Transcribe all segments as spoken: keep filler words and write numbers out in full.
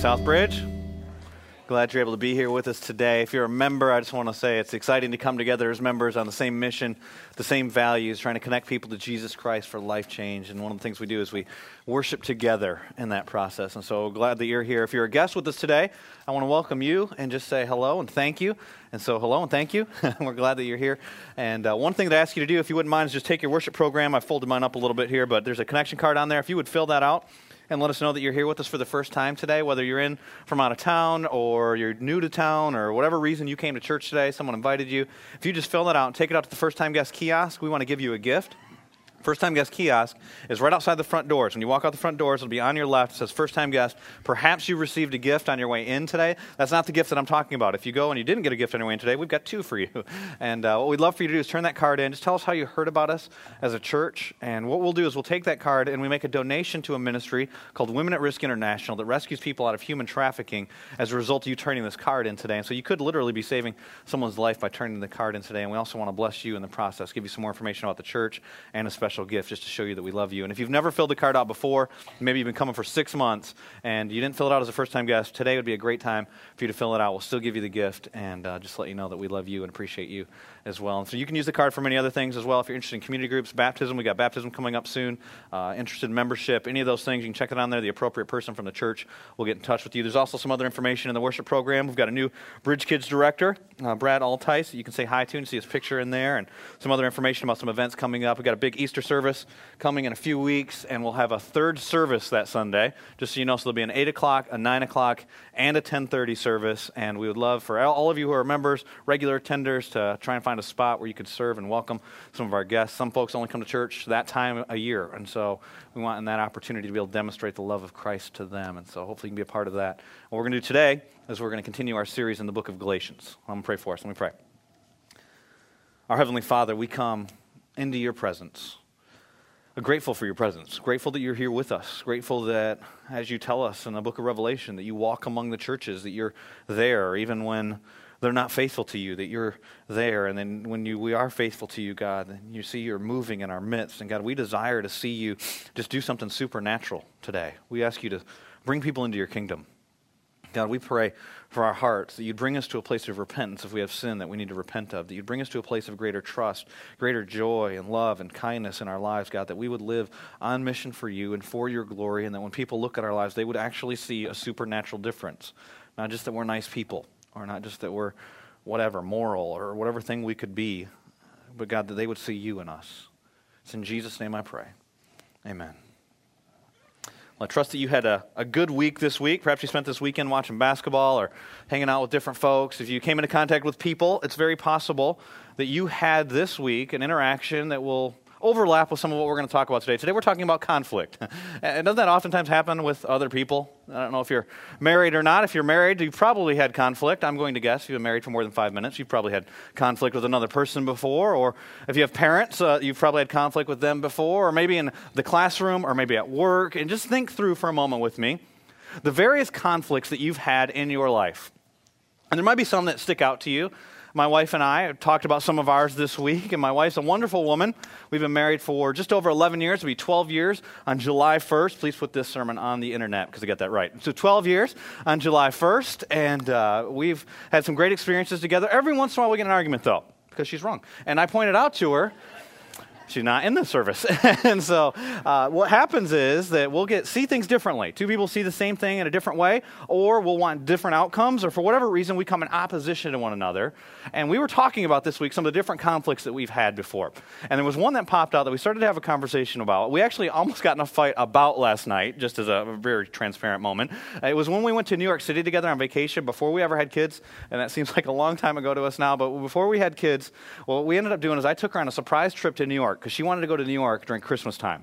Southbridge. Glad you're able to be here with us today. If you're a member, I just want to say it's exciting to come together as members on the same mission, the same values, trying to connect people to Jesus Christ for life change. And one of the things we do is we worship together in that process. And so glad that you're here. If you're a guest with us today, I want to welcome you and just say hello and thank you. And so hello and thank you. We're glad that you're here. And uh, one thing that I ask you to do, if you wouldn't mind, is just take your worship program. I folded mine up a little bit here, but there's a connection card on there. If you would fill that out, and let us know that you're here with us for the first time today, whether you're in from out of town or you're new to town or whatever reason you came to church today, someone invited you. If you just fill that out and take it out to the first-time guest kiosk, we want to give you a gift. First-time guest kiosk is right outside the front doors. When you walk out the front doors, it'll be on your left. It says first-time guest. Perhaps you received a gift on your way in today. That's not the gift that I'm talking about. If you go and you didn't get a gift on your way in today, we've got two for you. And uh, what we'd love for you to do is turn that card in. Just tell us how you heard about us as a church. And what we'll do is we'll take that card and we make a donation to a ministry called Women at Risk International that rescues people out of human trafficking as a result of you turning this card in today. And so you could literally be saving someone's life by turning the card in today. And we also want to bless you in the process, give you some more information about the church and a special gift just to show you that we love you. And if you've never filled the card out before, maybe you've been coming for six months and you didn't fill it out as a first-time guest, today would be a great time for you to fill it out. We'll still give you the gift and uh, just let you know that we love you and appreciate you as well. And so you can use the card for many other things as well. If you're interested in community groups, baptism, we got baptism coming up soon, uh, interested in membership, any of those things, you can check it on there. The appropriate person from the church will get in touch with you. There's also some other information in the worship program. We've got a new Bridge Kids director, uh, Brad Altice, that you can say hi to and see his picture in there, and some other information about some events coming up. We've got a big Easter service coming in a few weeks, and we'll have a third service that Sunday, just so you know. So there'll be an eight o'clock, a nine o'clock, and a ten thirty service, and we would love for all of you who are members, regular attenders, to try and find a spot where you could serve and welcome some of our guests. Some folks only come to church that time a year, and so we want in that opportunity to be able to demonstrate the love of Christ to them, and so hopefully you can be a part of that. What we're going to do today is we're going to continue our series in the book of Galatians. I'm going to pray for us. Let me pray. Our Heavenly Father, we come into your presence. I'm grateful for your presence, grateful that you're here with us, grateful that, as you tell us in the book of Revelation, that you walk among the churches, that you're there, even when they're not faithful to you, that you're there. And then when you we are faithful to you, God, and you see you're moving in our midst. And God, we desire to see you just do something supernatural today. We ask you to bring people into your kingdom. God, we pray for our hearts, that you'd bring us to a place of repentance if we have sin that we need to repent of, that you'd bring us to a place of greater trust, greater joy and love and kindness in our lives, God, that we would live on mission for you and for your glory, and that when people look at our lives, they would actually see a supernatural difference, not just that we're nice people or not just that we're whatever, moral or whatever thing we could be, but God, that they would see you in us. It's in Jesus' name I pray. Amen. I trust that you had a, a good week this week. Perhaps you spent this weekend watching basketball or hanging out with different folks. If you came into contact with people, it's very possible that you had this week an interaction that will overlap with some of what we're going to talk about today. Today we're talking about conflict. And doesn't that oftentimes happen with other people? I don't know if you're married or not. If you're married, you've probably had conflict. I'm going to guess if you've been married for more than five minutes, you've probably had conflict with another person before. Or if you have parents, uh, you've probably had conflict with them before, or maybe in the classroom or maybe at work. And just think through for a moment with me the various conflicts that you've had in your life. And there might be some that stick out to you. My wife and I talked about some of ours this week, and my wife's a wonderful woman. We've been married for just over eleven years. It'll be twelve years on July first. Please put this sermon on the internet because I got that right. So twelve years on July first, and uh, we've had some great experiences together. Every once in a while we get an argument, though, because she's wrong. And I pointed out to her, she's not in this service. And so uh, what happens is that we'll get see things differently. Two people see the same thing in a different way, or we'll want different outcomes, or for whatever reason, we come in opposition to one another. And we were talking about this week some of the different conflicts that we've had before. And there was one that popped out that we started to have a conversation about. We actually almost got in a fight about last night, just as a very transparent moment. It was when we went to New York City together on vacation before we ever had kids. And that seems like a long time ago to us now. But before we had kids, well, what we ended up doing is I took her on a surprise trip to New York, because she wanted to go to New York during Christmas time.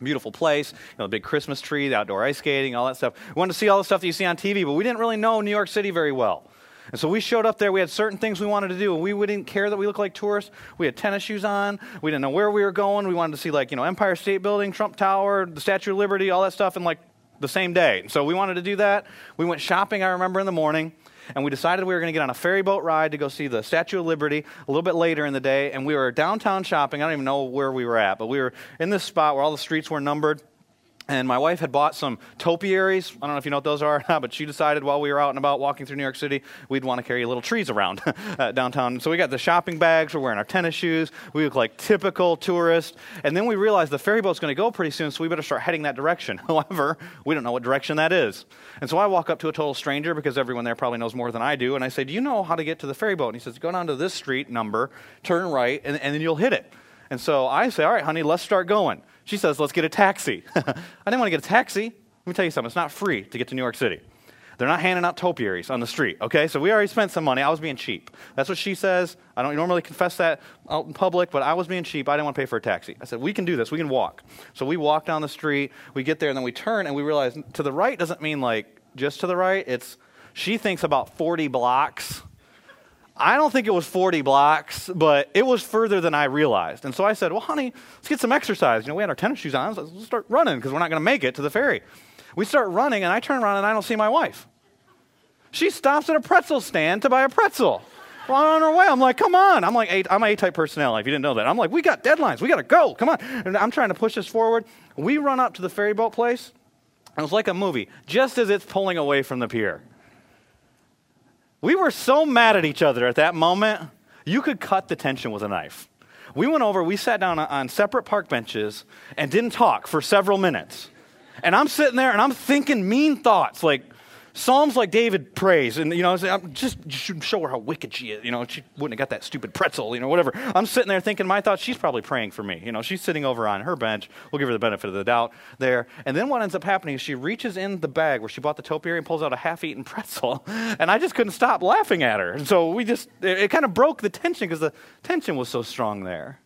Beautiful place, you know, the big Christmas tree, the outdoor ice skating, all that stuff. We wanted to see all the stuff that you see on T V, but we didn't really know New York City very well. And so we showed up there. We had certain things we wanted to do, and we, we didn't care that we looked like tourists. We had tennis shoes on. We didn't know where we were going. We wanted to see, like, you know, Empire State Building, Trump Tower, the Statue of Liberty, all that stuff in, like, the same day. So we wanted to do that. We went shopping, I remember, in the morning. And we decided we were going to get on a ferry boat ride to go see the Statue of Liberty a little bit later in the day. And we were downtown shopping. I don't even know where we were at, but we were in this spot where all the streets were numbered. And my wife had bought some topiaries. I don't know if you know what those are, but she decided while we were out and about walking through New York City, we'd want to carry little trees around uh, downtown. So we got the shopping bags. We're wearing our tennis shoes. We look like typical tourists. And then we realized the ferry boat's going to go pretty soon, so we better start heading that direction. However, we don't know what direction that is. And so I walk up to a total stranger because everyone there probably knows more than I do. And I say, do you know how to get to the ferry boat? And he says, go down to this street number, turn right, and, and then you'll hit it. And so I say, all right, honey, let's start going. She says, let's get a taxi. I didn't want to get a taxi. Let me tell you something. It's not free to get to New York City. They're not handing out topiaries on the street, okay? So we already spent some money. I was being cheap. That's what she says. I don't normally confess that out in public, but I was being cheap. I didn't want to pay for a taxi. I said, we can do this. We can walk. So we walk down the street. We get there, and then we turn, and we realize to the right doesn't mean, like, just to the right. It's she thinks about forty blocks. I don't think it was forty blocks, but it was further than I realized. And so I said, well, honey, let's get some exercise. You know, we had our tennis shoes on. Let's start running because we're not going to make it to the ferry. We start running, and I turn around, and I don't see my wife. She stops at a pretzel stand to buy a pretzel. Well, on her way, I'm like, come on. I'm like, I'm an A-type personality, if you didn't know that. I'm like, we got deadlines. We got to go. Come on. And I'm trying to push this forward. We run up to the ferry boat place, and it's like a movie, just as it's pulling away from the pier. We were so mad at each other at that moment, you could cut the tension with a knife. We went over, we sat down on separate park benches and didn't talk for several minutes. And I'm sitting there and I'm thinking mean thoughts, like Psalms like David prays. And, you know, I'm just, just show her how wicked she is. You know, she wouldn't have got that stupid pretzel, you know, whatever. I'm sitting there thinking my thoughts, she's probably praying for me. You know, she's sitting over on her bench. We'll give her the benefit of the doubt there. And then what ends up happening is she reaches in the bag where she bought the topiary and pulls out a half-eaten pretzel. And I just couldn't stop laughing at her. And so we just, it, it kind of broke the tension because the tension was so strong there.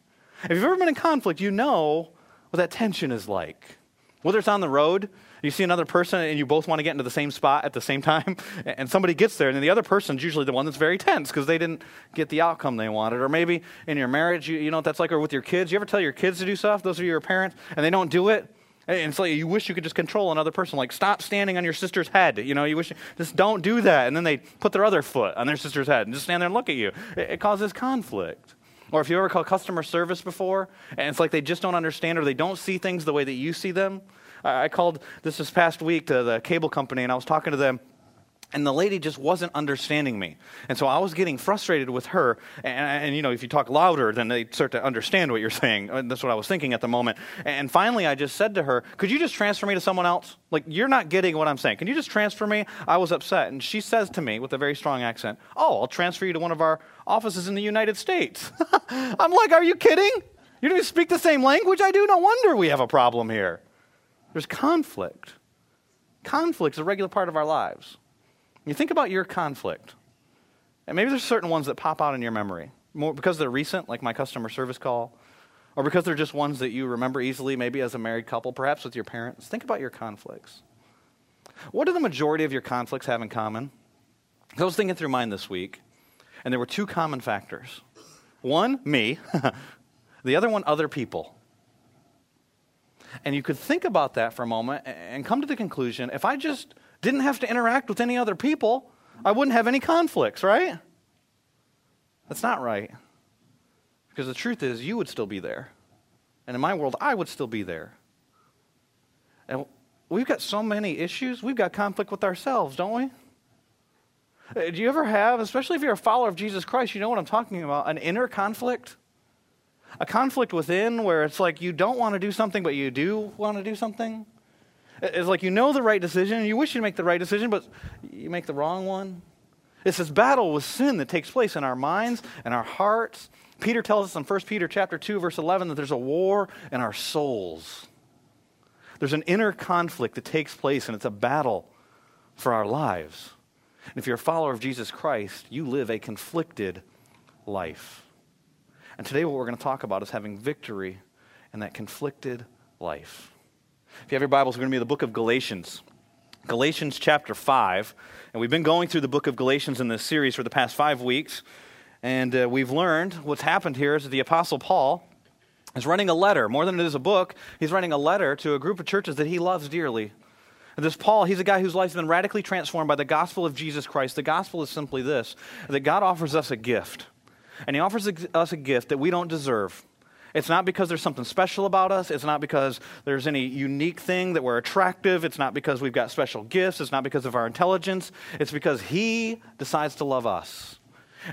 If you've ever been in conflict, you know what that tension is like. Whether it's on the road, you see another person and you both want to get into the same spot at the same time, and somebody gets there, and then the other person's usually the one that's very tense because they didn't get the outcome they wanted. Or maybe in your marriage, you, you know what that's like, or with your kids. You ever tell your kids to do stuff, those of you who are parents, and they don't do it? And so you wish you could just control another person, like stop standing on your sister's head. You know, you wish, just don't do that. And then they put their other foot on their sister's head and just stand there and look at you. It, it causes conflict. Or if you ever called customer service before, and it's like they just don't understand or they don't see things the way that you see them. I called this this past week to the cable company, and I was talking to them, and the lady just wasn't understanding me. And so I was getting frustrated with her, and, and you know, if you talk louder, then they start to understand what you're saying. That's what I was thinking at the moment. And finally, I just said to her, could you just transfer me to someone else? Like, you're not getting what I'm saying. Can you just transfer me? I was upset. And she says to me with a very strong accent, oh, I'll transfer you to one of our offices in the United States. I'm like, are you kidding? You don't even speak the same language I do? No wonder we have a problem here. There's conflict. Conflict's a regular part of our lives. You think about your conflict, and maybe there's certain ones that pop out in your memory, more because they're recent, like my customer service call, or because they're just ones that you remember easily, maybe as a married couple, perhaps with your parents. Think about your conflicts. What do the majority of your conflicts have in common? I was thinking through mine this week, and there were two common factors. One, me. The other one, other people. And you could think about that for a moment and come to the conclusion, if I just didn't have to interact with any other people, I wouldn't have any conflicts, right? That's not right. Because the truth is, you would still be there. And in my world, I would still be there. And we've got so many issues, we've got conflict with ourselves, don't we? Do you ever have, especially if you're a follower of Jesus Christ, you know what I'm talking about, an inner conflict? A conflict within where it's like you don't want to do something, but you do want to do something. It's like you know the right decision, and you wish you'd make the right decision, but you make the wrong one. It's this battle with sin that takes place in our minds and our hearts. Peter tells us in First Peter chapter two, verse eleven, that there's a war in our souls. There's an inner conflict that takes place, and it's a battle for our lives. And if you're a follower of Jesus Christ, you live a conflicted life. And today what we're going to talk about is having victory in that conflicted life. If you have your Bibles, we're going to be in the book of Galatians. Galatians chapter five. And we've been going through the book of Galatians in this series for the past five weeks. And uh, we've learned what's happened here is that the Apostle Paul is writing a letter. More than it is a book, he's writing a letter to a group of churches that he loves dearly. And this Paul, he's a guy whose life's been radically transformed by the gospel of Jesus Christ. The gospel is simply this, that God offers us a gift. And he offers us a gift that we don't deserve. It's not because there's something special about us. It's not because there's any unique thing that we're attractive. It's not because we've got special gifts. It's not because of our intelligence. It's because he decides to love us.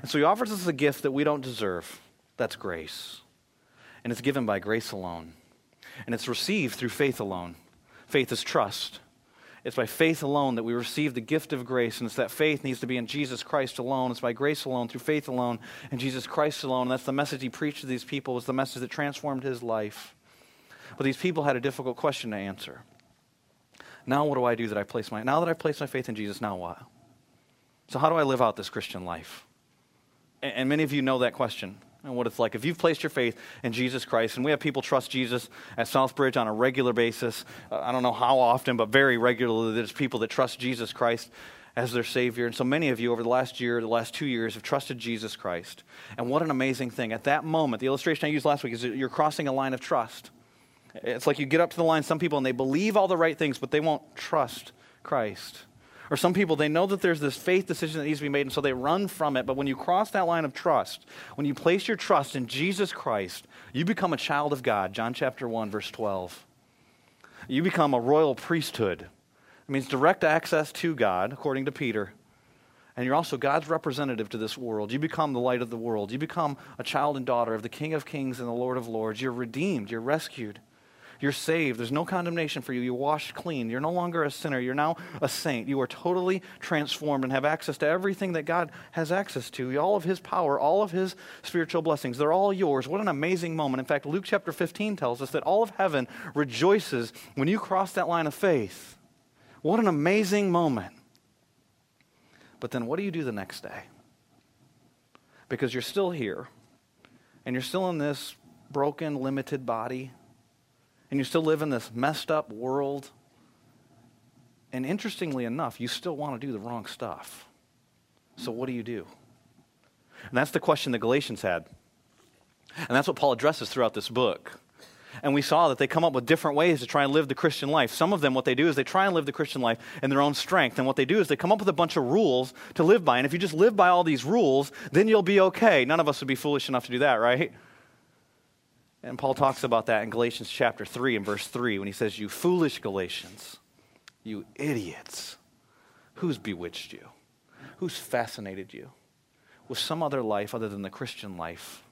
And so he offers us a gift that we don't deserve. That's grace. And it's given by grace alone. And it's received through faith alone. Faith is trust. It's by faith alone that we receive the gift of grace, and it's that faith needs to be in Jesus Christ alone. It's by grace alone, through faith alone, and Jesus Christ alone. And that's the message he preached to these people, was the message that transformed his life. But these people had a difficult question to answer. Now what do I do that I place my, now that I place my faith in Jesus, now what? So how do I live out this Christian life? And, and many of you know that question. And what it's like if you've placed your faith in Jesus Christ. And we have people trust Jesus at Southbridge on a regular basis. Uh, I don't know how often, but very regularly there's people that trust Jesus Christ as their Savior. And so many of you over the last year, the last two years have trusted Jesus Christ. And what an amazing thing. At that moment, the illustration I used last week is you're crossing a line of trust. It's like you get up to the line, some people, and they believe all the right things, but they won't trust Christ. Or some people, they know that there's this faith decision that needs to be made, and so they run from it. But when you cross that line of trust, when you place your trust in Jesus Christ, you become a child of God. John chapter one, verse twelve. You become a royal priesthood. It means direct access to God, according to Peter. And you're also God's representative to this world. You become the light of the world. You become a child and daughter of the King of Kings and the Lord of Lords. You're redeemed. You're rescued. You're saved. There's no condemnation for you. You're washed clean. You're no longer a sinner. You're now a saint. You are totally transformed and have access to everything that God has access to. All of his power, all of his spiritual blessings, they're all yours. What an amazing moment. In fact, Luke chapter fifteen tells us that all of heaven rejoices when you cross that line of faith. What an amazing moment. But then what do you do the next day? Because you're still here, and you're still in this broken, limited body, and you still live in this messed up world. And interestingly enough, you still want to do the wrong stuff. So what do you do? And that's the question the Galatians had. And that's what Paul addresses throughout this book. And we saw that they come up with different ways to try and live the Christian life. Some of them, what they do is they try and live the Christian life in their own strength. And what they do is they come up with a bunch of rules to live by. And if you just live by all these rules, then you'll be okay. None of us would be foolish enough to do that, right? And Paul talks about that in Galatians chapter three and verse three when he says, "You foolish Galatians, you idiots, who's bewitched you? Who's fascinated you with some other life other than the Christian life,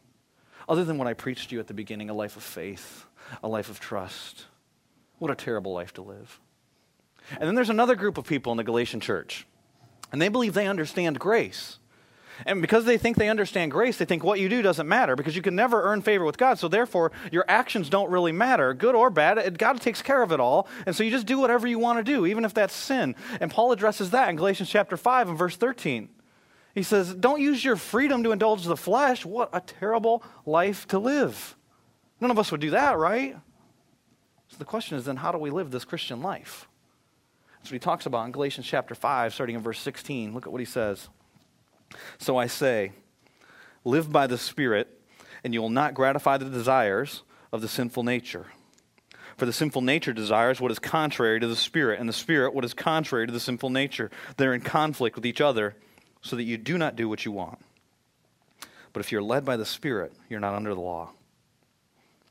other than what I preached to you at the beginning, a life of faith, a life of trust? What a terrible life to live." And then there's another group of people in the Galatian church, and they believe they understand grace. And because they think they understand grace, they think what you do doesn't matter because you can never earn favor with God. So therefore, your actions don't really matter, good or bad. God takes care of it all. And so you just do whatever you want to do, even if that's sin. And Paul addresses that in Galatians chapter five and verse thirteen. He says, don't use your freedom to indulge the flesh. What a terrible life to live. None of us would do that, right? So the question is then, how do we live this Christian life? That's what he talks about in Galatians chapter five, starting in verse sixteen. Look at what he says. "So I say, live by the Spirit, and you will not gratify the desires of the sinful nature. For the sinful nature desires what is contrary to the Spirit, and the Spirit what is contrary to the sinful nature. They're in conflict with each other, so that you do not do what you want. But if you're led by the Spirit, you're not under the law."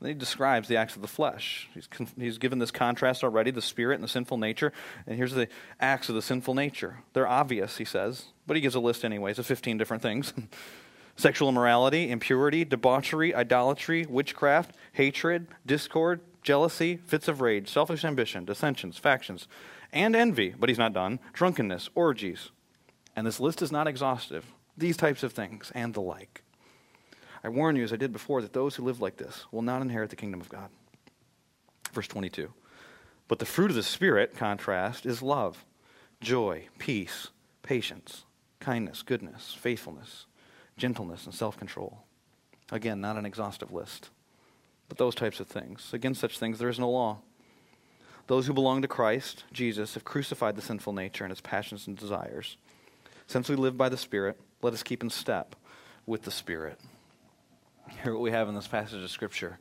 And he describes the acts of the flesh. He's, he's given this contrast already, the Spirit and the sinful nature. And here's the acts of the sinful nature. They're obvious, he says. But he gives a list anyways of fifteen different things. Sexual immorality, impurity, debauchery, idolatry, witchcraft, hatred, discord, jealousy, fits of rage, selfish ambition, dissensions, factions, and envy. But he's not done. Drunkenness, orgies. And this list is not exhaustive. These types of things and the like. I warn you, as I did before, that those who live like this will not inherit the kingdom of God. Verse twenty-two. But the fruit of the Spirit, contrast, is love, joy, peace, patience, kindness, goodness, faithfulness, gentleness, and self-control. Again, not an exhaustive list, but those types of things. Against such things, there is no law. Those who belong to Christ, Jesus, have crucified the sinful nature and its passions and desires. Since we live by the Spirit, let us keep in step with the Spirit. Here, what we have in this passage of Scripture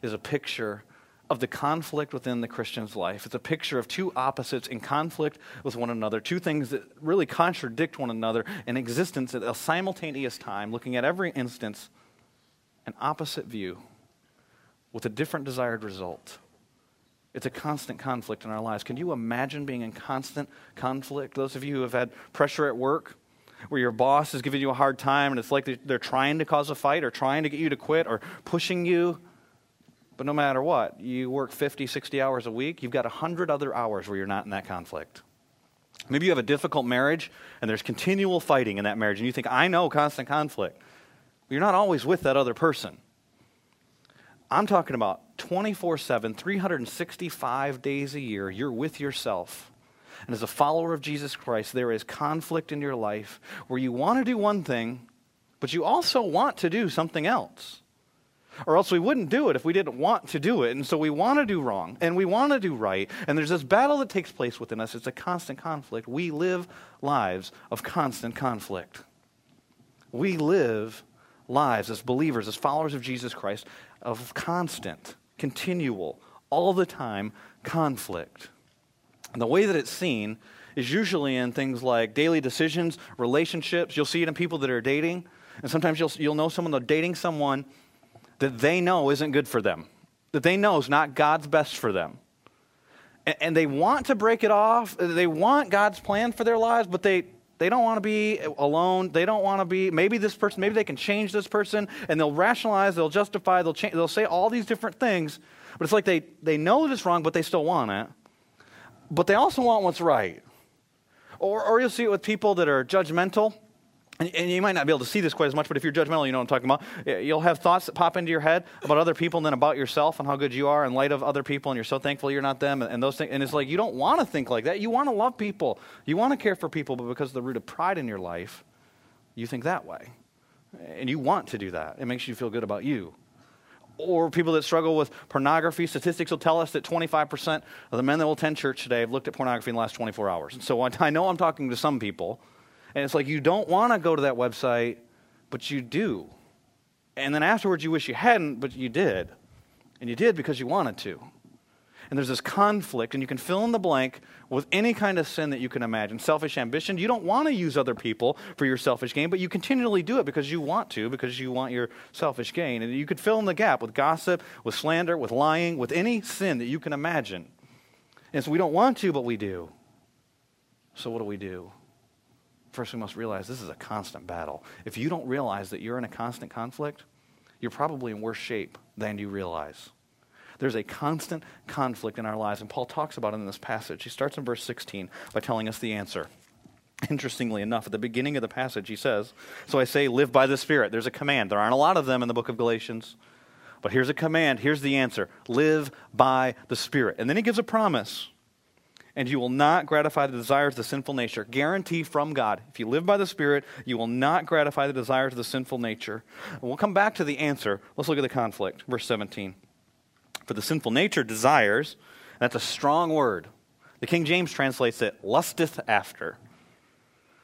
is a picture of the conflict within the Christian's life. It's a picture of two opposites in conflict with one another, two things that really contradict one another in existence at a simultaneous time, looking at every instance, an opposite view with a different desired result. It's a constant conflict in our lives. Can you imagine being in constant conflict? Those of you who have had pressure at work where your boss is giving you a hard time and it's like they're trying to cause a fight or trying to get you to quit or pushing you. But no matter what, you work fifty, sixty hours a week, you've got one hundred other hours where you're not in that conflict. Maybe you have a difficult marriage and there's continual fighting in that marriage and you think, I know constant conflict. But you're not always with that other person. I'm talking about twenty-four seven, three hundred sixty-five days a year, you're with yourself. And as a follower of Jesus Christ, there is conflict in your life where you want to do one thing, but you also want to do something else. Or else we wouldn't do it if we didn't want to do it. And so we want to do wrong, and we want to do right. And there's this battle that takes place within us. It's a constant conflict. We live lives of constant conflict. We live lives as believers, as followers of Jesus Christ, of constant, continual, all the time conflict. And the way that it's seen is usually in things like daily decisions, relationships. You'll see it in people that are dating. And sometimes you'll, you'll know someone that's dating someone that they know isn't good for them, that they know is not God's best for them. And, and they want to break it off. They want God's plan for their lives, but they, they don't want to be alone. They don't want to be, maybe this person, maybe they can change this person, and they'll rationalize, they'll justify, they'll change, they'll say all these different things, but it's like they, they know that it's wrong, but they still want it. But they also want what's right. Or, or you'll see it with people that are judgmental. And, and you might not be able to see this quite as much, but if you're judgmental, you know what I'm talking about. You'll have thoughts that pop into your head about other people and then about yourself and how good you are in light of other people, and you're so thankful you're not them, and, and those things. And it's like you don't want to think like that. You want to love people. You want to care for people, but because of the root of pride in your life, you think that way. And you want to do that. It makes you feel good about you. Or people that struggle with pornography. Statistics will tell us that twenty-five percent of the men that will attend church today have looked at pornography in the last twenty-four hours. And so I know I'm talking to some people, and it's like you don't want to go to that website, but you do. And then afterwards you wish you hadn't, but you did. And you did because you wanted to. And there's this conflict, and you can fill in the blank with any kind of sin that you can imagine. Selfish ambition. You don't want to use other people for your selfish gain, but you continually do it because you want to, because you want your selfish gain. And you could fill in the gap with gossip, with slander, with lying, with any sin that you can imagine. And so we don't want to, but we do. So what do we do? First, we must realize this is a constant battle. If you don't realize that you're in a constant conflict, you're probably in worse shape than you realize. There's a constant conflict in our lives, and Paul talks about it in this passage. He starts in verse sixteen by telling us the answer. Interestingly enough, at the beginning of the passage, he says, so I say, live by the Spirit. There's a command. There aren't a lot of them in the book of Galatians, but here's a command. Here's the answer. Live by the Spirit. And then he gives a promise. And you will not gratify the desires of the sinful nature. Guarantee from God. If you live by the Spirit, you will not gratify the desires of the sinful nature. And we'll come back to the answer. Let's look at the conflict. Verse seventeen. For the sinful nature desires, and that's a strong word. The King James translates it, lusteth after.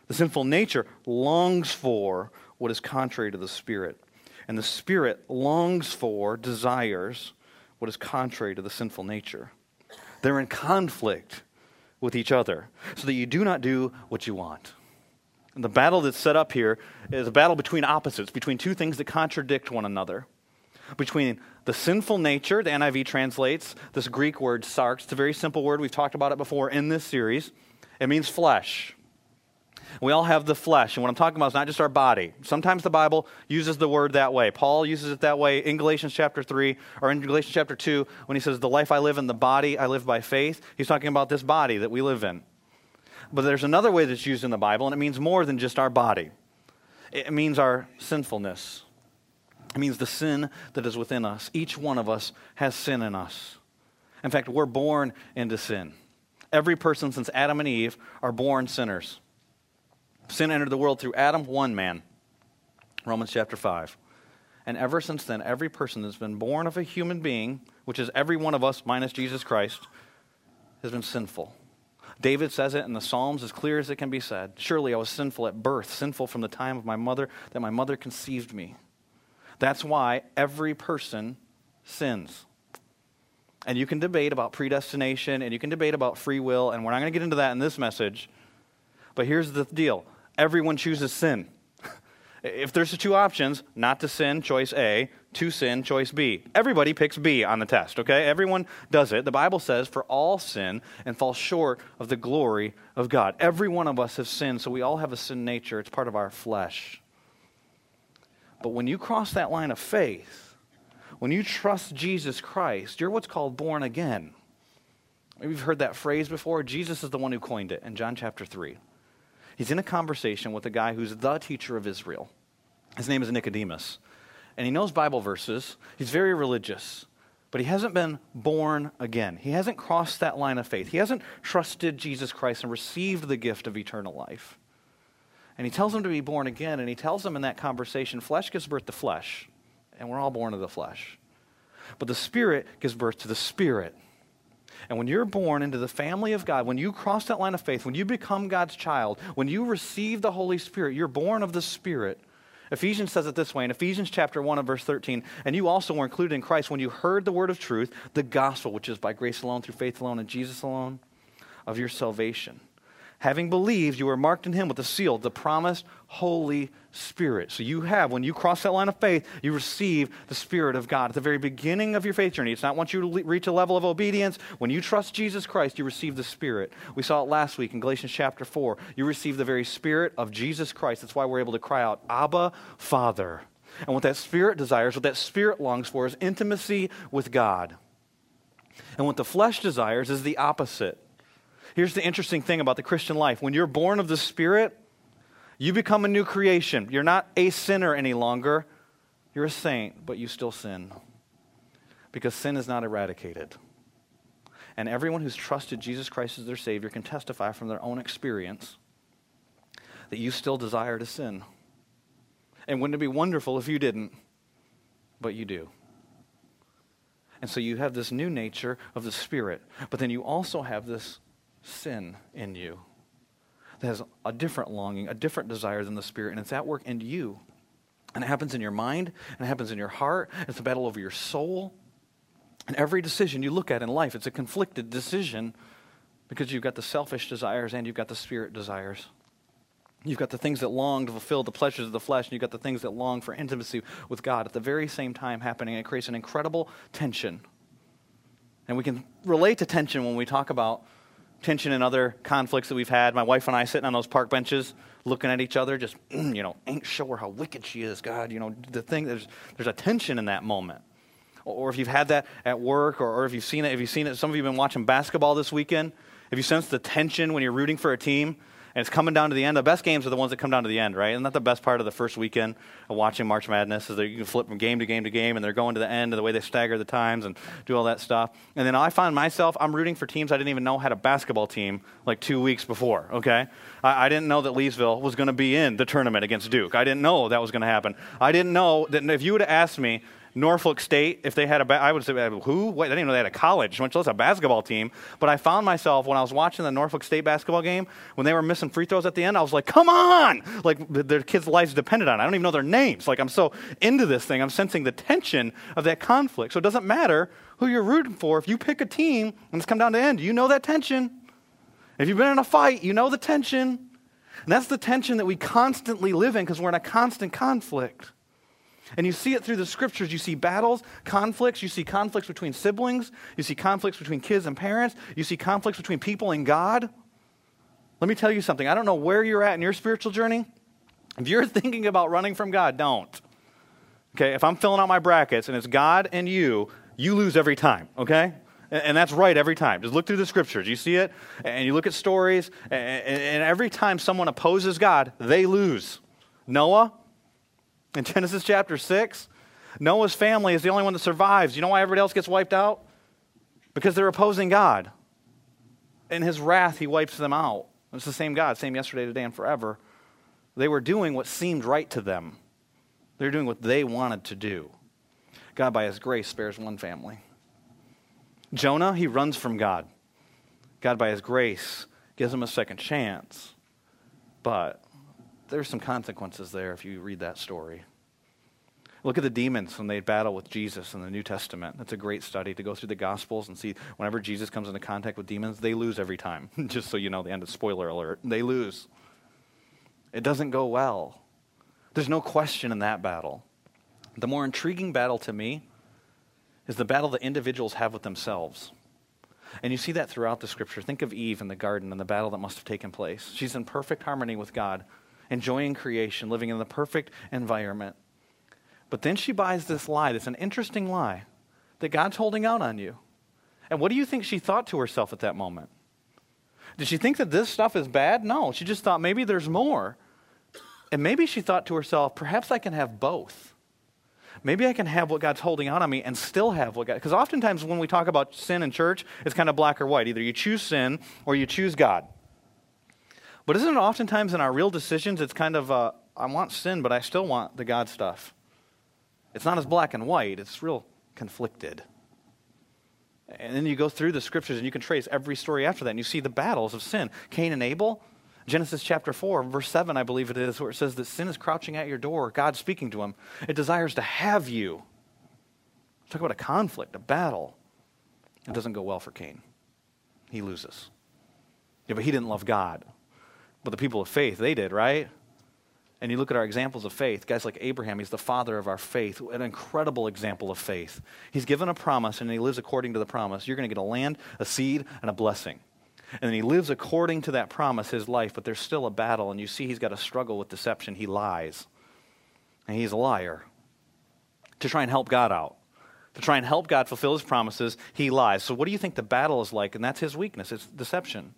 The sinful nature longs for what is contrary to the Spirit. And the Spirit longs for, desires, what is contrary to the sinful nature. They're in conflict with each other, so that you do not do what you want. And the battle that's set up here is a battle between opposites, between two things that contradict one another. Between the sinful nature, the N I V translates this Greek word sarx. It's a very simple word. We've talked about it before in this series. It means flesh. We all have the flesh, and what I'm talking about is not just our body. Sometimes the Bible uses the word that way. Paul uses it that way in Galatians chapter three, or in Galatians chapter two, when he says, the life I live in the body, I live by faith. He's talking about this body that we live in. But there's another way that's used in the Bible, and it means more than just our body. It means our sinfulness. It means the sin that is within us. Each one of us has sin in us. In fact, we're born into sin. Every person since Adam and Eve are born sinners. Sin entered the world through Adam, one man, Romans chapter five. And ever since then, every person that's been born of a human being, which is every one of us minus Jesus Christ, has been sinful. David says it in the Psalms as clear as it can be said. Surely I was sinful at birth, sinful from the time of my mother, that my mother conceived me. That's why every person sins. And you can debate about predestination, and you can debate about free will, and we're not going to get into that in this message. But here's the deal. Everyone chooses sin. If there's the two options, not to sin, choice A, to sin, choice B. Everybody picks B on the test, okay? Everyone does it. The Bible says, for all sin and fall short of the glory of God. Every one of us has sinned, so we all have a sin nature. It's part of our flesh. But when you cross that line of faith, when you trust Jesus Christ, you're what's called born again. Maybe you've heard that phrase before. Jesus is the one who coined it in John chapter three. He's in a conversation with a guy who's the teacher of Israel. His name is Nicodemus. And he knows Bible verses. He's very religious. But he hasn't been born again. He hasn't crossed that line of faith. He hasn't trusted Jesus Christ and received the gift of eternal life. And he tells him to be born again. And he tells him in that conversation, flesh gives birth to flesh. And we're all born of the flesh. But the Spirit gives birth to the Spirit. And when you're born into the family of God, when you cross that line of faith, when you become God's child, when you receive the Holy Spirit, you're born of the Spirit. Ephesians says it this way in Ephesians chapter one and verse thirteen, and you also were included in Christ when you heard the word of truth, the gospel, which is by grace alone, through faith alone, and Jesus alone, of your salvation. Having believed, you were marked in him with the seal, the promised Holy Spirit. So you have, when you cross that line of faith, you receive the Spirit of God. At the very beginning of your faith journey, it's not once you reach a level of obedience. When you trust Jesus Christ, you receive the Spirit. We saw it last week in Galatians chapter four. You receive the very Spirit of Jesus Christ. That's why we're able to cry out, Abba, Father. And what that Spirit desires, what that Spirit longs for, is intimacy with God. And what the flesh desires is the opposite. Here's the interesting thing about the Christian life. When you're born of the Spirit, you become a new creation. You're not a sinner any longer. You're a saint, but you still sin because sin is not eradicated. And everyone who's trusted Jesus Christ as their Savior can testify from their own experience that you still desire to sin. And wouldn't it be wonderful if you didn't? But you do. And so you have this new nature of the Spirit, but then you also have this sin in you that has a different longing, a different desire than the Spirit, and it's at work in you. And it happens in your mind, and it happens in your heart. It's a battle over your soul. And every decision you look at in life, it's a conflicted decision because you've got the selfish desires and you've got the Spirit desires. You've got the things that long to fulfill the pleasures of the flesh, and you've got the things that long for intimacy with God at the very same time happening, and it creates an incredible tension. And we can relate to tension when we talk about tension and other conflicts that we've had. My wife and I sitting on those park benches looking at each other, just, you know, ain't sure how wicked she is, God, you know, the thing, there's there's a tension in that moment. Or, or if you've had that at work, or, or if you've seen it, if you've seen it, some of you have been watching basketball this weekend, have you sensed the tension when you're rooting for a team and it's coming down to the end? The best games are the ones that come down to the end, right? Isn't that the best part of the first weekend of watching March Madness is that you can flip from game to game to game and they're going to the end and the way they stagger the times and do all that stuff. And then I find myself, I'm rooting for teams I didn't even know had a basketball team like two weeks before, okay? I, I didn't know that Leesville was going to be in the tournament against Duke. I didn't know that was going to happen. I didn't know that if you would have asked me, Norfolk State, if they had a, ba- I would say, who? Wait, I didn't even know they had a college, much less a basketball team. But I found myself, when I was watching the Norfolk State basketball game, when they were missing free throws at the end, I was like, come on! Like, their kids' lives depended on it. I don't even know their names. Like, I'm so into this thing. I'm sensing the tension of that conflict. So it doesn't matter who you're rooting for. If you pick a team and it's come down to the end, you know that tension. If you've been in a fight, you know the tension. And that's the tension that we constantly live in because we're in a constant conflict. And you see it through the scriptures. You see battles, conflicts. You see conflicts between siblings. You see conflicts between kids and parents. You see conflicts between people and God. Let me tell you something. I don't know where you're at in your spiritual journey. If you're thinking about running from God, don't. Okay, if I'm filling out my brackets and it's God and you, you lose every time, okay? And that's right every time. Just look through the scriptures. You see it, and you look at stories, and every time someone opposes God, they lose. Noah? In Genesis chapter six, Noah's family is the only one that survives. You know why everybody else gets wiped out? Because they're opposing God. In his wrath, he wipes them out. It's the same God, same yesterday, today, and forever. They were doing what seemed right to them. They were doing what they wanted to do. God, by his grace, spares one family. Jonah, he runs from God. God, by his grace, gives him a second chance. But there's some consequences there if you read that story. Look at the demons when they battle with Jesus in the New Testament. That's a great study to go through the Gospels and see whenever Jesus comes into contact with demons, they lose every time. Just so you know, the end of spoiler alert, they lose. It doesn't go well. There's no question in that battle. The more intriguing battle to me is the battle that individuals have with themselves. And you see that throughout the scripture. Think of Eve in the garden and the battle that must have taken place. She's in perfect harmony with God, enjoying creation, living in the perfect environment. But then she buys this lie, that's an interesting lie, that God's holding out on you. And what do you think she thought to herself at that moment? Did she think that this stuff is bad? No, she just thought maybe there's more. And maybe she thought to herself, perhaps I can have both. Maybe I can have what God's holding out on me and still have what God... Because oftentimes when we talk about sin in church, it's kind of black or white. Either you choose sin or you choose God. But isn't it oftentimes in our real decisions, it's kind of, uh, I want sin, but I still want the God stuff. It's not as black and white. It's real conflicted. And then you go through the scriptures and you can trace every story after that. And you see the battles of sin. Cain and Abel, Genesis chapter four, verse seven, I believe it is, where it says that sin is crouching at your door, God speaking to him. It desires to have you. Talk about a conflict, a battle. It doesn't go well for Cain. He loses. Yeah, but he didn't love God. But the people of faith, they did, right? And you look at our examples of faith. Guys like Abraham, he's the father of our faith, an incredible example of faith. He's given a promise, and he lives according to the promise. You're going to get a land, a seed, and a blessing. And then he lives according to that promise, his life, but there's still a battle, and you see he's got a struggle with deception. He lies, and he's a liar. To try and help God out, to try and help God fulfill his promises, he lies. So what do you think the battle is like? And that's his weakness. It's deception.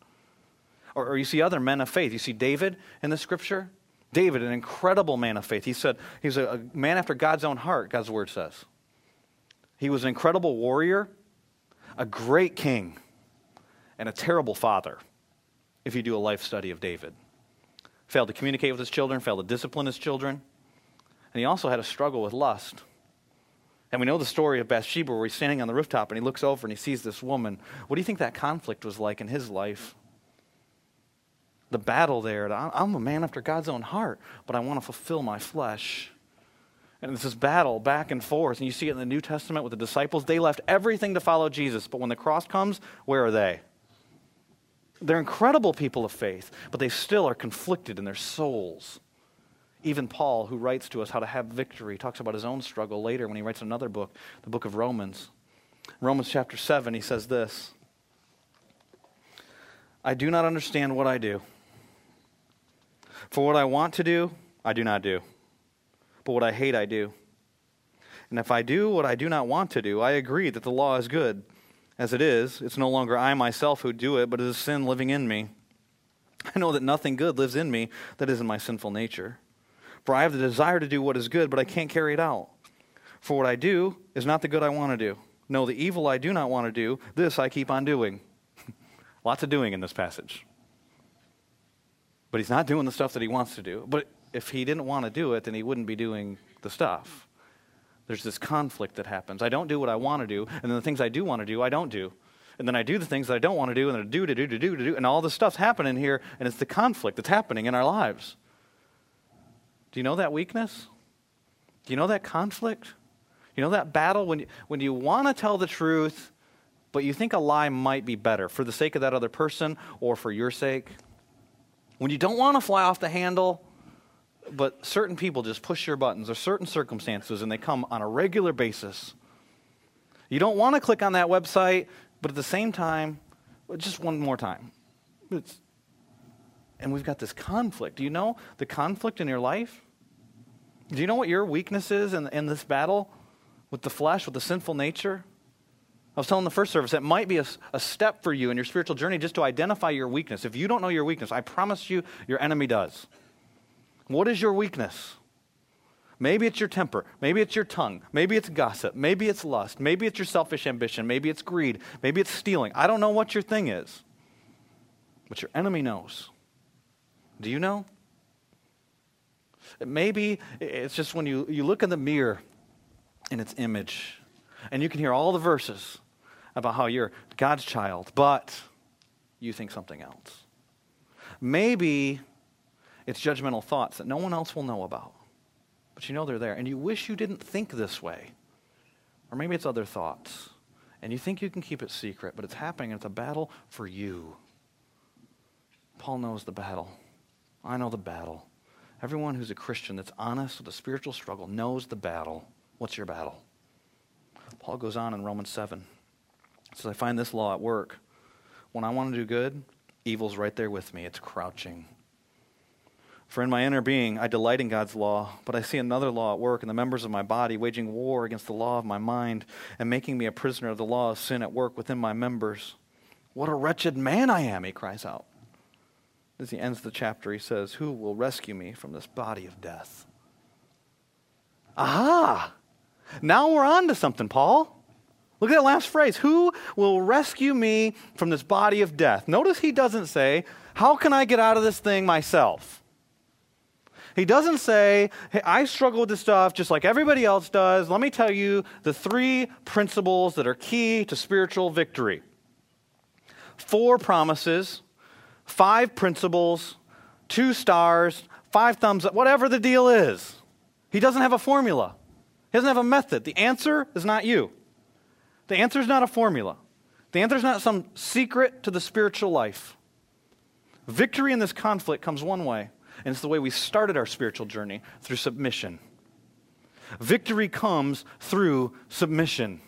Or, or you see other men of faith. You see David in the scripture. David, an incredible man of faith. He said he's a, a man after God's own heart, God's word says. He was an incredible warrior, a great king, and a terrible father, if you do a life study of David. Failed to communicate with his children, failed to discipline his children. And he also had a struggle with lust. And we know the story of Bathsheba where he's standing on the rooftop and he looks over and he sees this woman. What do you think that conflict was like in his life? The battle there. I'm a man after God's own heart, but I want to fulfill my flesh. And it's this battle back and forth. And you see it in the New Testament with the disciples. They left everything to follow Jesus. But when the cross comes, where are they? They're incredible people of faith, but they still are conflicted in their souls. Even Paul, who writes to us how to have victory, talks about his own struggle later when he writes another book, the book of Romans. Romans chapter seven, he says this, I do not understand what I do. For what I want to do, I do not do. But what I hate, I do. And if I do what I do not want to do, I agree that the law is good. As it is, it's no longer I myself who do it, but it is sin living in me. I know that nothing good lives in me that isn't my sinful nature. For I have the desire to do what is good, but I can't carry it out. For what I do is not the good I want to do. No, the evil I do not want to do, this I keep on doing. Lots of doing in this passage. But he's not doing the stuff that he wants to do. But if he didn't want to do it, then he wouldn't be doing the stuff. There's this conflict that happens. I don't do what I want to do, and then the things I do want to do, I don't do. And then I do the things that I don't want to do, and I do, to do, to do, to do, and all this stuff's happening here, and it's the conflict that's happening in our lives. Do you know that weakness? Do you know that conflict? You know that battle when you, when you want to tell the truth, but you think a lie might be better for the sake of that other person or for your sake? When you don't want to fly off the handle, but certain people just push your buttons or certain circumstances, and they come on a regular basis. You don't want to click on that website, but at the same time, just one more time. It's, and we've got this conflict. Do you know the conflict in your life? Do you know what your weakness is in, in this battle with the flesh, with the sinful nature? I was telling the first service, that might be a, a step for you in your spiritual journey just to identify your weakness. If you don't know your weakness, I promise you, your enemy does. What is your weakness? Maybe it's your temper. Maybe it's your tongue. Maybe it's gossip. Maybe it's lust. Maybe it's your selfish ambition. Maybe it's greed. Maybe it's stealing. I don't know what your thing is, but your enemy knows. Do you know? Maybe it's just when you, you look in the mirror in its image, and you can hear all the verses about how you're God's child, but you think something else. Maybe it's judgmental thoughts that no one else will know about. But you know they're there. And you wish you didn't think this way. Or maybe it's other thoughts. And you think you can keep it secret, but it's happening and it's a battle for you. Paul knows the battle. I know the battle. Everyone who's a Christian that's honest with a spiritual struggle knows the battle. What's your battle? Paul goes on in Romans seven. He says, I find this law at work. When I want to do good, evil's right there with me. It's crouching. For in my inner being, I delight in God's law, but I see another law at work in the members of my body, waging war against the law of my mind and making me a prisoner of the law of sin at work within my members. What a wretched man I am, he cries out. As he ends the chapter, he says, who will rescue me from this body of death? Aha! Now we're on to something, Paul. Look at that last phrase. Who will rescue me from this body of death? Notice he doesn't say, how can I get out of this thing myself? He doesn't say, hey, I struggle with this stuff just like everybody else does. Let me tell you the three principles that are key to spiritual victory. Four promises, five principles, two stars, five thumbs up, whatever the deal is. He doesn't have a formula. He doesn't have a method. The answer is not you. The answer is not a formula. The answer is not some secret to the spiritual life. Victory in this conflict comes one way, and it's the way we started our spiritual journey, through submission. Victory comes through submission.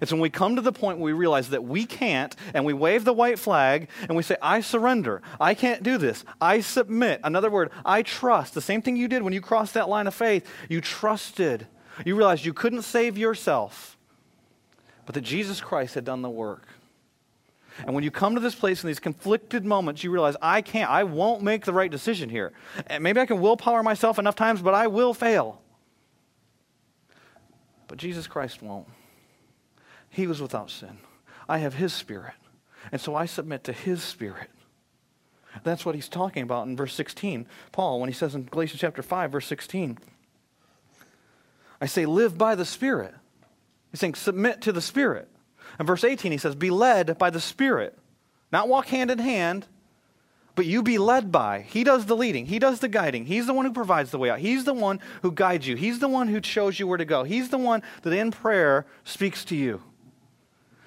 It's when we come to the point where we realize that we can't, and we wave the white flag, and we say, I surrender. I can't do this. I submit. Another word, I trust. The same thing you did when you crossed that line of faith. You trusted. You realized you couldn't save yourself, but that Jesus Christ had done the work. And when you come to this place in these conflicted moments, you realize, I can't, I won't make the right decision here. And maybe I can willpower myself enough times, but I will fail. But Jesus Christ won't. He was without sin. I have his spirit. And so I submit to his spirit. That's what he's talking about in verse sixteen. Paul, when he says in Galatians chapter five, verse sixteen, I say, live by the spirit. He's saying, submit to the Spirit. In verse eighteen, he says, be led by the Spirit. Not walk hand in hand, but you be led by. He does the leading. He does the guiding. He's the one who provides the way out. He's the one who guides you. He's the one who shows you where to go. He's the one that in prayer speaks to you.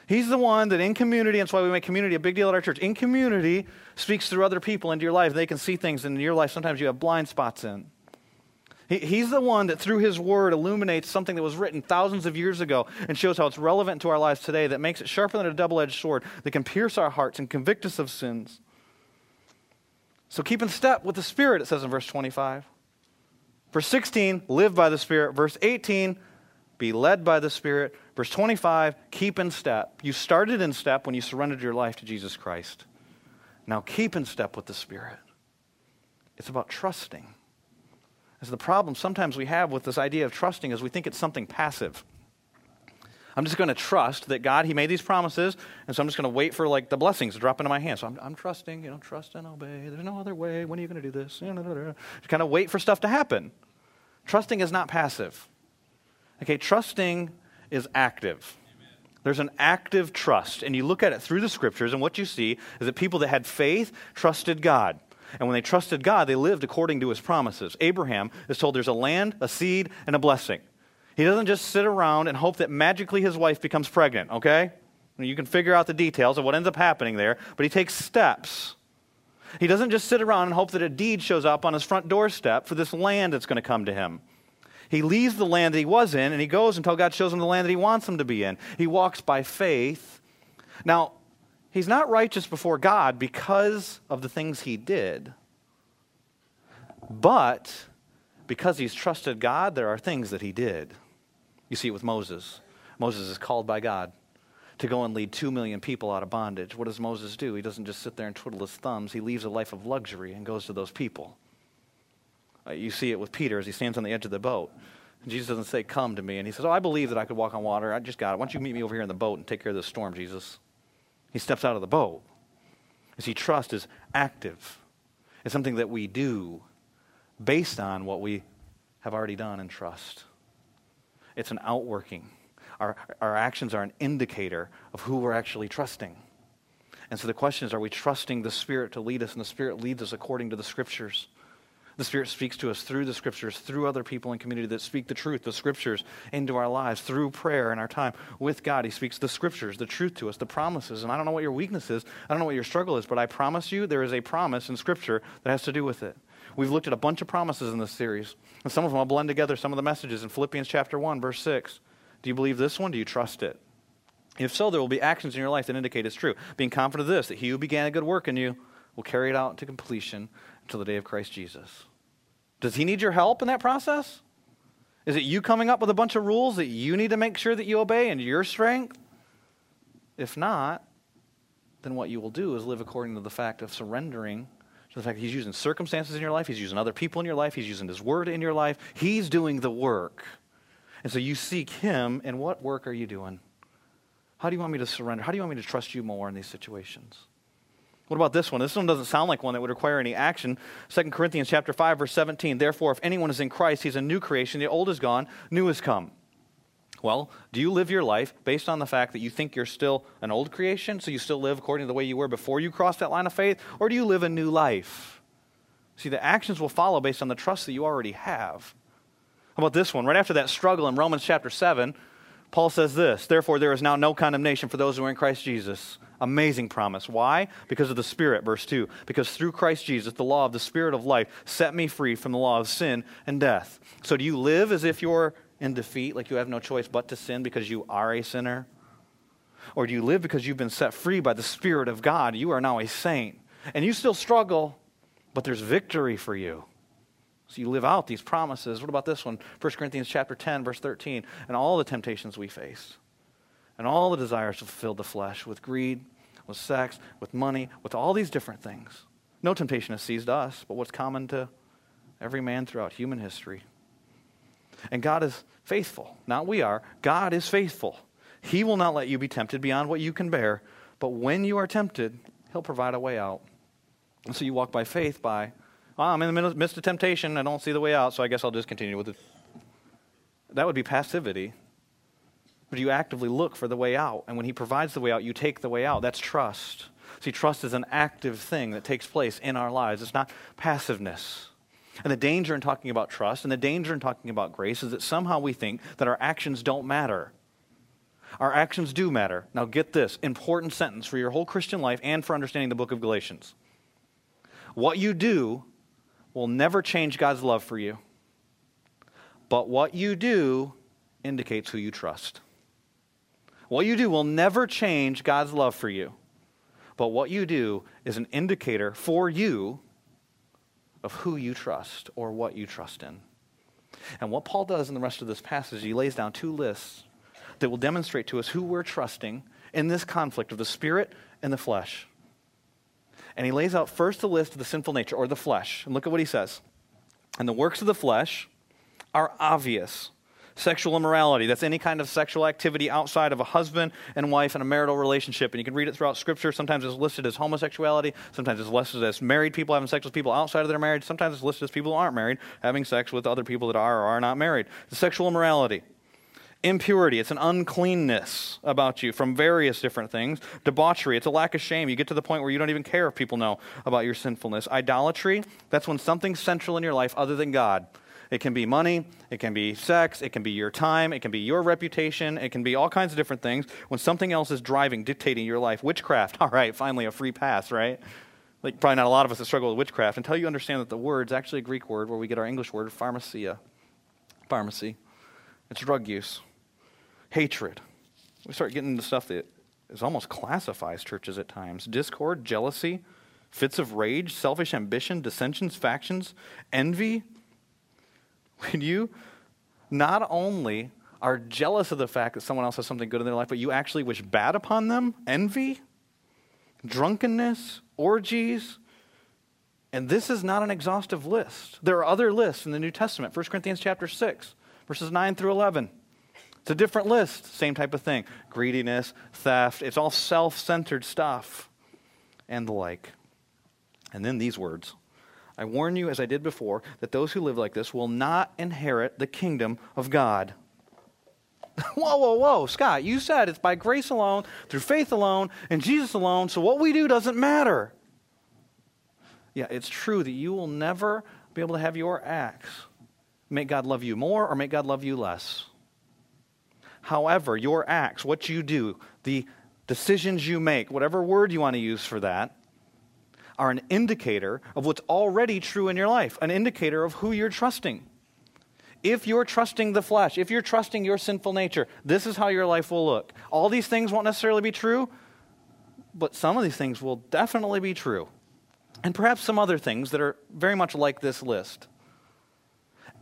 He's the one that in community, and that's why we make community a big deal at our church, in community speaks through other people into your life. They can see things in your life sometimes you have blind spots in. He's the one that through his word illuminates something that was written thousands of years ago and shows how it's relevant to our lives today, that makes it sharper than a double-edged sword, that can pierce our hearts and convict us of sins. So keep in step with the Spirit, it says in verse twenty-five. Verse sixteen, live by the Spirit. Verse eighteen, be led by the Spirit. Verse twenty-five, keep in step. You started in step when you surrendered your life to Jesus Christ. Now keep in step with the Spirit. It's about trusting. Is the problem sometimes we have with this idea of trusting is we think it's something passive. I'm just going to trust that God, he made these promises, and so I'm just going to wait for like the blessings to drop into my hand. So I'm, I'm trusting, you know, trust and obey. There's no other way. When are you going to do this? Just kind of wait for stuff to happen. Trusting is not passive. Okay, trusting is active. There's an active trust, and you look at it through the scriptures, and what you see is that people that had faith trusted God. And when they trusted God, they lived according to his promises. Abraham is told there's a land, a seed, and a blessing. He doesn't just sit around and hope that magically his wife becomes pregnant, okay? You can figure out the details of what ends up happening there, but he takes steps. He doesn't just sit around and hope that a deed shows up on his front doorstep for this land that's going to come to him. He leaves the land that he was in, and he goes until God shows him the land that he wants him to be in. He walks by faith. Now, he's not righteous before God because of the things he did. But because he's trusted God, there are things that he did. You see it with Moses. Moses is called by God to go and lead two million people out of bondage. What does Moses do? He doesn't just sit there and twiddle his thumbs. He leaves a life of luxury and goes to those people. Uh, you see it with Peter as he stands on the edge of the boat. And Jesus doesn't say, come to me. And he says, oh, I believe that I could walk on water. I just got it. Why don't you meet me over here in the boat and take care of this storm, Jesus? He steps out of the boat. You see, trust is active. It's something that we do based on what we have already done in trust. It's an outworking. Our, our actions are an indicator of who we're actually trusting. And so the question is, are we trusting the Spirit to lead us? And the Spirit leads us according to the Scriptures. The Spirit speaks to us through the Scriptures, through other people in community that speak the truth, the Scriptures, into our lives, through prayer and our time with God. He speaks the Scriptures, the truth to us, the promises. And I don't know what your weakness is. I don't know what your struggle is, but I promise you there is a promise in Scripture that has to do with it. We've looked at a bunch of promises in this series, and some of them I'll blend together some of the messages in Philippians chapter one, verse six. Do you believe this one? Do you trust it? If so, there will be actions in your life that indicate it's true. Being confident of this, that he who began a good work in you will carry it out to completion until the day of Christ Jesus. Does he need your help in that process? Is it you coming up with a bunch of rules that you need to make sure that you obey in your strength? If not, then what you will do is live according to the fact of surrendering to the fact that he's using circumstances in your life, he's using other people in your life, he's using his word in your life, he's doing the work. And so you seek him, and what work are you doing? How do you want me to surrender? How do you want me to trust you more in these situations? What about this one? This one doesn't sound like one that would require any action. Second Corinthians chapter five, verse seventeen. Therefore, if anyone is in Christ, he's a new creation. The old is gone, new has come. Well, do you live your life based on the fact that you think you're still an old creation, so you still live according to the way you were before you crossed that line of faith? Or do you live a new life? See, the actions will follow based on the trust that you already have. How about this one? Right after that struggle in Romans chapter seven, Paul says this, therefore there is now no condemnation for those who are in Christ Jesus. Amazing promise. Why? Because of the Spirit, verse two. Because through Christ Jesus, the law of the Spirit of life set me free from the law of sin and death. So do you live as if you're in defeat, like you have no choice but to sin because you are a sinner? Or do you live because you've been set free by the Spirit of God? You are now a saint. And you still struggle, but there's victory for you. So you live out these promises. What about this one? First Corinthians chapter ten, verse thirteen. And all the temptations we face, and all the desires to fulfill the flesh with greed, with sex, with money, with all these different things. No temptation has seized us, but what's common to every man throughout human history. And God is faithful. Not we are. God is faithful. He will not let you be tempted beyond what you can bear, but when you are tempted, he'll provide a way out. And so you walk by faith by, oh, I'm in the midst of temptation, I don't see the way out, so I guess I'll just continue with it. That would be passivity. But you actively look for the way out, and when he provides the way out, you take the way out. That's trust. See, trust is an active thing that takes place in our lives. It's not passiveness. And the danger in talking about trust and the danger in talking about grace is that somehow we think that our actions don't matter. Our actions do matter. Now get this, important sentence for your whole Christian life and for understanding the book of Galatians. What you do will never change God's love for you, but what you do indicates who you trust. What you do will never change God's love for you, but what you do is an indicator for you of who you trust or what you trust in. And what Paul does in the rest of this passage, he lays down two lists that will demonstrate to us who we're trusting in this conflict of the spirit and the flesh. And he lays out first the list of the sinful nature or the flesh. And look at what he says. And the works of the flesh are obvious. Sexual immorality, that's any kind of sexual activity outside of a husband and wife in a marital relationship. And you can read it throughout Scripture. Sometimes it's listed as homosexuality. Sometimes it's listed as married people having sex with people outside of their marriage. Sometimes it's listed as people who aren't married having sex with other people that are or are not married. It's sexual immorality. Impurity, it's an uncleanness about you from various different things. Debauchery, it's a lack of shame. You get to the point where you don't even care if people know about your sinfulness. Idolatry, that's when something's central in your life other than God. It can be money, it can be sex, it can be your time, it can be your reputation, it can be all kinds of different things. When something else is driving, dictating your life, witchcraft, all right, finally a free pass, right? Like probably not a lot of us that struggle with witchcraft until you understand that the word's actually a Greek word where we get our English word, pharmacia, pharmacy. It's drug use. Hatred. We start getting into stuff that is almost classifies churches at times. Discord, jealousy, fits of rage, selfish ambition, dissensions, factions, envy. When you not only are jealous of the fact that someone else has something good in their life, but you actually wish bad upon them, envy, drunkenness, orgies. And this is not an exhaustive list. There are other lists in the New Testament. First Corinthians chapter six, verses nine through eleven. It's a different list, same type of thing. Greediness, theft, it's all self-centered stuff and the like. And then these words. I warn you, as I did before, that those who live like this will not inherit the kingdom of God. Whoa, whoa, whoa, Scott, you said it's by grace alone, through faith alone, and Jesus alone, so what we do doesn't matter. Yeah, it's true that you will never be able to have your acts make God love you more or make God love you less. However, your acts, what you do, the decisions you make, whatever word you want to use for that, are an indicator of what's already true in your life, an indicator of who you're trusting. If you're trusting the flesh, if you're trusting your sinful nature, this is how your life will look. All these things won't necessarily be true, but some of these things will definitely be true. And perhaps some other things that are very much like this list.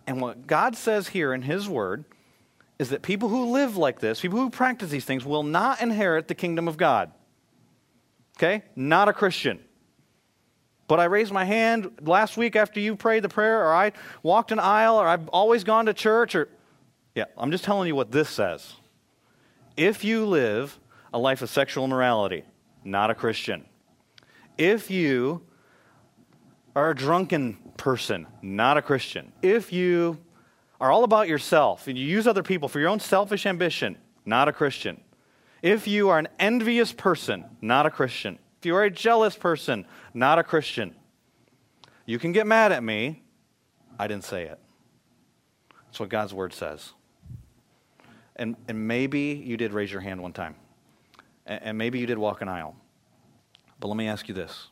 And what God says here in his word is that people who live like this, people who practice these things, will not inherit the kingdom of God. Okay? Not a Christian. But I raised my hand last week after you prayed the prayer, or I walked an aisle, or I've always gone to church, or... Yeah, I'm just telling you what this says. If you live a life of sexual immorality, not a Christian. If you are a drunken person, not a Christian. If you are all about yourself and you use other people for your own selfish ambition, not a Christian. If you are an envious person, not a Christian. If you are a jealous person, not a Christian. You can get mad at me. I didn't say it. That's what God's word says. And, and maybe you did raise your hand one time. And, and maybe you did walk an aisle. But let me ask you this.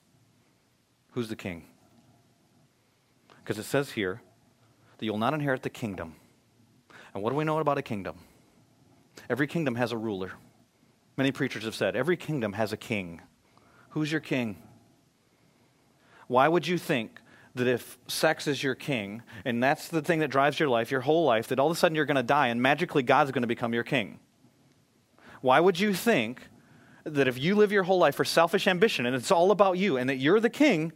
Who's the king? Because it says here that you'll not inherit the kingdom. And what do we know about a kingdom? Every kingdom has a ruler. Many preachers have said, every kingdom has a king. Who's your king? Why would you think that if sex is your king, and that's the thing that drives your life, your whole life, that all of a sudden you're going to die and magically God's going to become your king? Why would you think that if you live your whole life for selfish ambition and it's all about you and that you're the king,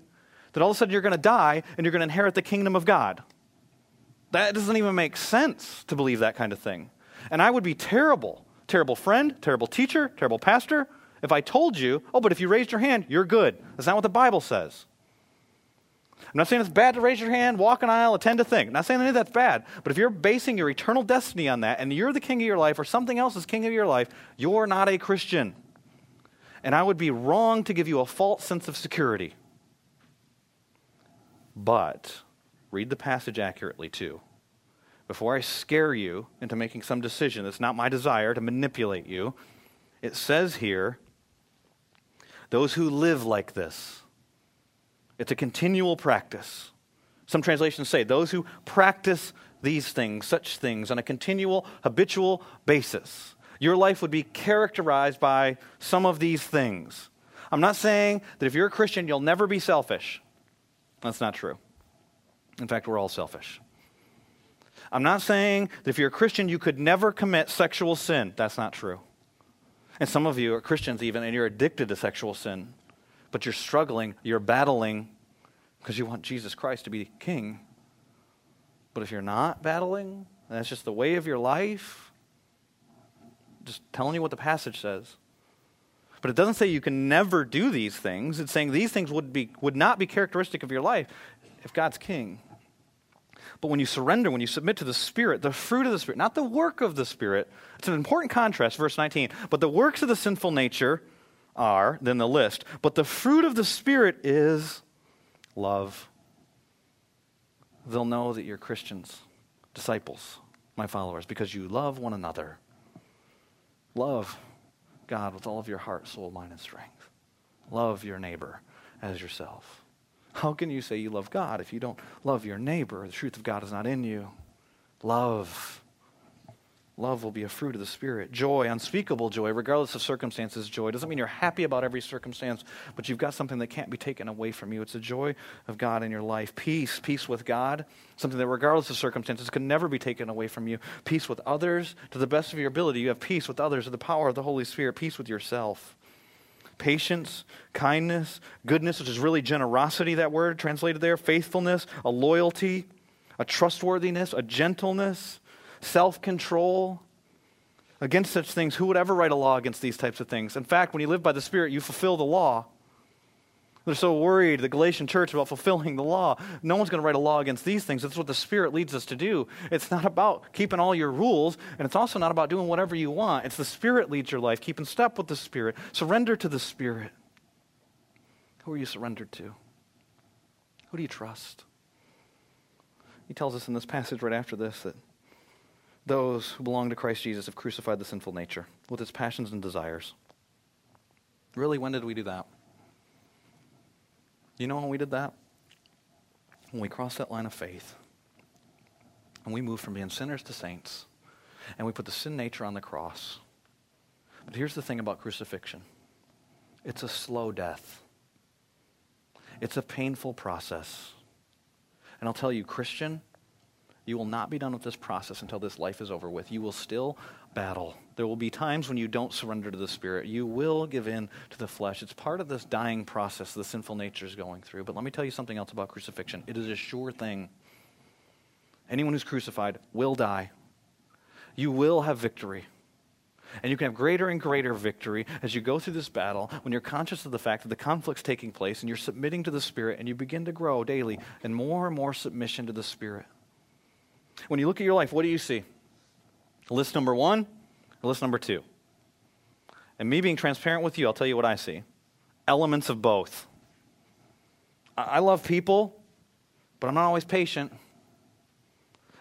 that all of a sudden you're going to die and you're going to inherit the kingdom of God? That doesn't even make sense to believe that kind of thing. And I would be terrible, terrible friend, terrible teacher, terrible pastor if I told you, oh, but if you raised your hand, you're good. That's not what the Bible says. I'm not saying it's bad to raise your hand, walk an aisle, attend a thing. I'm not saying any of that's bad. But if you're basing your eternal destiny on that and you're the king of your life or something else is king of your life, you're not a Christian. And I would be wrong to give you a false sense of security. But read the passage accurately too. Before I scare you into making some decision that's not my desire to manipulate you, it says here, those who live like this. It's a continual practice. Some translations say those who practice these things, such things, on a continual, habitual basis. Your life would be characterized by some of these things. I'm not saying that if you're a Christian, you'll never be selfish. That's not true. In fact, we're all selfish. I'm not saying that if you're a Christian, you could never commit sexual sin. That's not true. And some of you are Christians even, and you're addicted to sexual sin. But you're struggling, you're battling, because you want Jesus Christ to be king. But if you're not battling, and that's just the way of your life, just telling you what the passage says. But it doesn't say you can never do these things. It's saying these things would be would not be characteristic of your life if God's king. But when you surrender, when you submit to the Spirit, the fruit of the Spirit, not the work of the Spirit, it's an important contrast, verse nineteen. But the works of the sinful nature are, then the list, but the fruit of the Spirit is love. They'll know that you're Christians, disciples, my followers, because you love one another. Love God with all of your heart, soul, mind, and strength. Love your neighbor as yourself. How can you say you love God if you don't love your neighbor? The truth of God is not in you. Love. Love will be a fruit of the Spirit. Joy, unspeakable joy, regardless of circumstances, joy. Doesn't mean you're happy about every circumstance, but you've got something that can't be taken away from you. It's the joy of God in your life. Peace, peace with God, something that regardless of circumstances can never be taken away from you. Peace with others, to the best of your ability. You have peace with others, with the power of the Holy Spirit, peace with yourself. Patience, kindness, goodness, which is really generosity, that word translated there, faithfulness, a loyalty, a trustworthiness, a gentleness, self-control. Against such things, who would ever write a law against these types of things? In fact, when you live by the Spirit, you fulfill the law. They're so worried, the Galatian church, about fulfilling the law. No one's going to write a law against these things. That's what the Spirit leads us to do. It's not about keeping all your rules, and it's also not about doing whatever you want. It's the Spirit leads your life. Keep in step with the Spirit. Surrender to the Spirit. Who are you surrendered to? Who do you trust? He tells us in this passage right after this that those who belong to Christ Jesus have crucified the sinful nature with its passions and desires. Really, when did we do that? You know when we did that? When we crossed that line of faith, and we moved from being sinners to saints, and we put the sin nature on the cross. But here's the thing about crucifixion. It's a slow death. It's a painful process. And I'll tell you, Christian, you will not be done with this process until this life is over with. You will still battle. There will be times when you don't surrender to the Spirit. You will give in to the flesh. It's part of this dying process the sinful nature is going through. But let me tell you something else about crucifixion. It is a sure thing. Anyone who's crucified will die. You will have victory. And you can have greater and greater victory as you go through this battle when you're conscious of the fact that the conflict's taking place and you're submitting to the Spirit, and you begin to grow daily in more and more submission to the Spirit. When you look at your life, what do you see? List number one, list number two. And me being transparent with you, I'll tell you what I see. Elements of both. I love people, but I'm not always patient.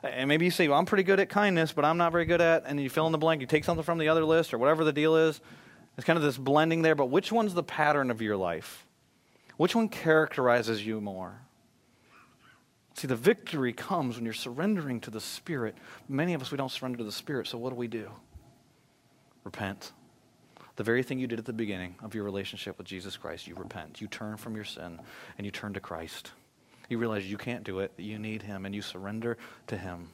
And maybe you say, well, I'm pretty good at kindness, but I'm not very good at, and you fill in the blank, you take something from the other list or whatever the deal is. It's kind of this blending there, but which one's the pattern of your life? Which one characterizes you more? See, the victory comes when you're surrendering to the Spirit. Many of us, we don't surrender to the Spirit, so what do we do? Repent. The very thing you did at the beginning of your relationship with Jesus Christ, you repent. You turn from your sin, and you turn to Christ. You realize you can't do it, you need Him, and you surrender to Him.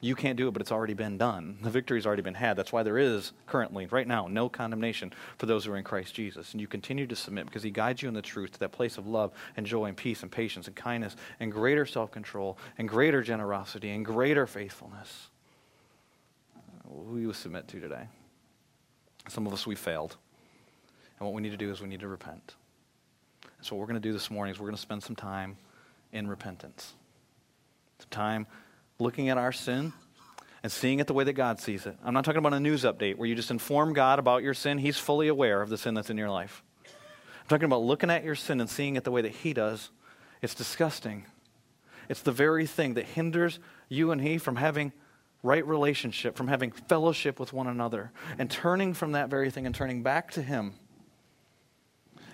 You can't do it, but it's already been done. The victory's already been had. That's why there is currently, right now, no condemnation for those who are in Christ Jesus. And you continue to submit because He guides you in the truth to that place of love and joy and peace and patience and kindness and greater self-control and greater generosity and greater faithfulness. Who you submit to today? Some of us, we failed. And what we need to do is we need to repent. And so what we're going to do this morning is we're going to spend some time in repentance. It's a time looking at our sin and seeing it the way that God sees it. I'm not talking about a news update where you just inform God about your sin. He's fully aware of the sin that's in your life. I'm talking about looking at your sin and seeing it the way that He does. It's disgusting. It's the very thing that hinders you and He from having right relationship, from having fellowship with one another, and turning from that very thing and turning back to Him.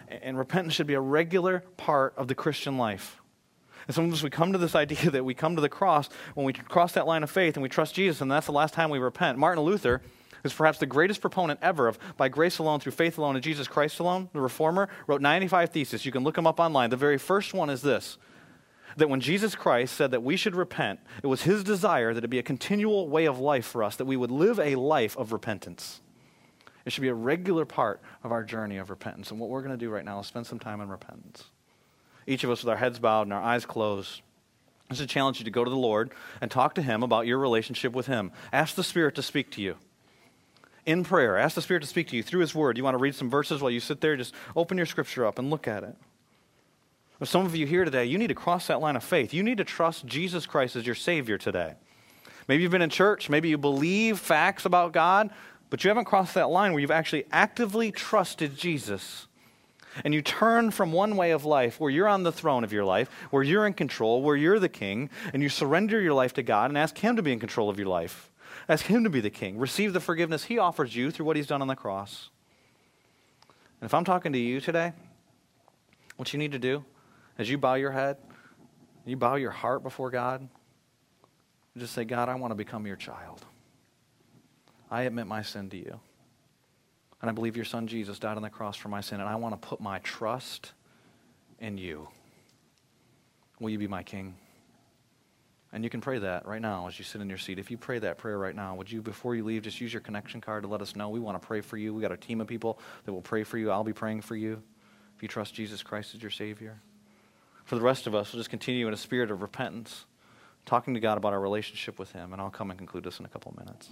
And repentance should be a regular part of the Christian life. And sometimes we come to this idea that we come to the cross when we cross that line of faith and we trust Jesus, and that's the last time we repent. Martin Luther is perhaps the greatest proponent ever of by grace alone, through faith alone, and Jesus Christ alone. The reformer wrote ninety-five theses. You can look them up online. The very first one is this, that when Jesus Christ said that we should repent, it was His desire that it be a continual way of life for us, that we would live a life of repentance. It should be a regular part of our journey of repentance. And what we're going to do right now is spend some time in repentance. Each of us with our heads bowed and our eyes closed. This is a challenge you to go to the Lord and talk to Him about your relationship with Him. Ask the Spirit to speak to you in prayer. Ask the Spirit to speak to you through His Word. You want to read some verses while you sit there? Just open your Scripture up and look at it. If some of you here today, you need to cross that line of faith. You need to trust Jesus Christ as your Savior today. Maybe you've been in church. Maybe you believe facts about God, but you haven't crossed that line where you've actually actively trusted Jesus. And you turn from one way of life where you're on the throne of your life, where you're in control, where you're the king, and you surrender your life to God and ask Him to be in control of your life. Ask Him to be the king. Receive the forgiveness He offers you through what He's done on the cross. And if I'm talking to you today, what you need to do is you bow your head, you bow your heart before God, and just say, God, I want to become your child. I admit my sin to you. And I believe your Son Jesus died on the cross for my sin, and I want to put my trust in you. Will you be my king? And you can pray that right now as you sit in your seat. If you pray that prayer right now, would you, before you leave, just use your connection card to let us know. We want to pray for you. We got a team of people that will pray for you. I'll be praying for you if you trust Jesus Christ as your Savior. For the rest of us, we'll just continue in a spirit of repentance, talking to God about our relationship with Him, and I'll come and conclude this in a couple of minutes.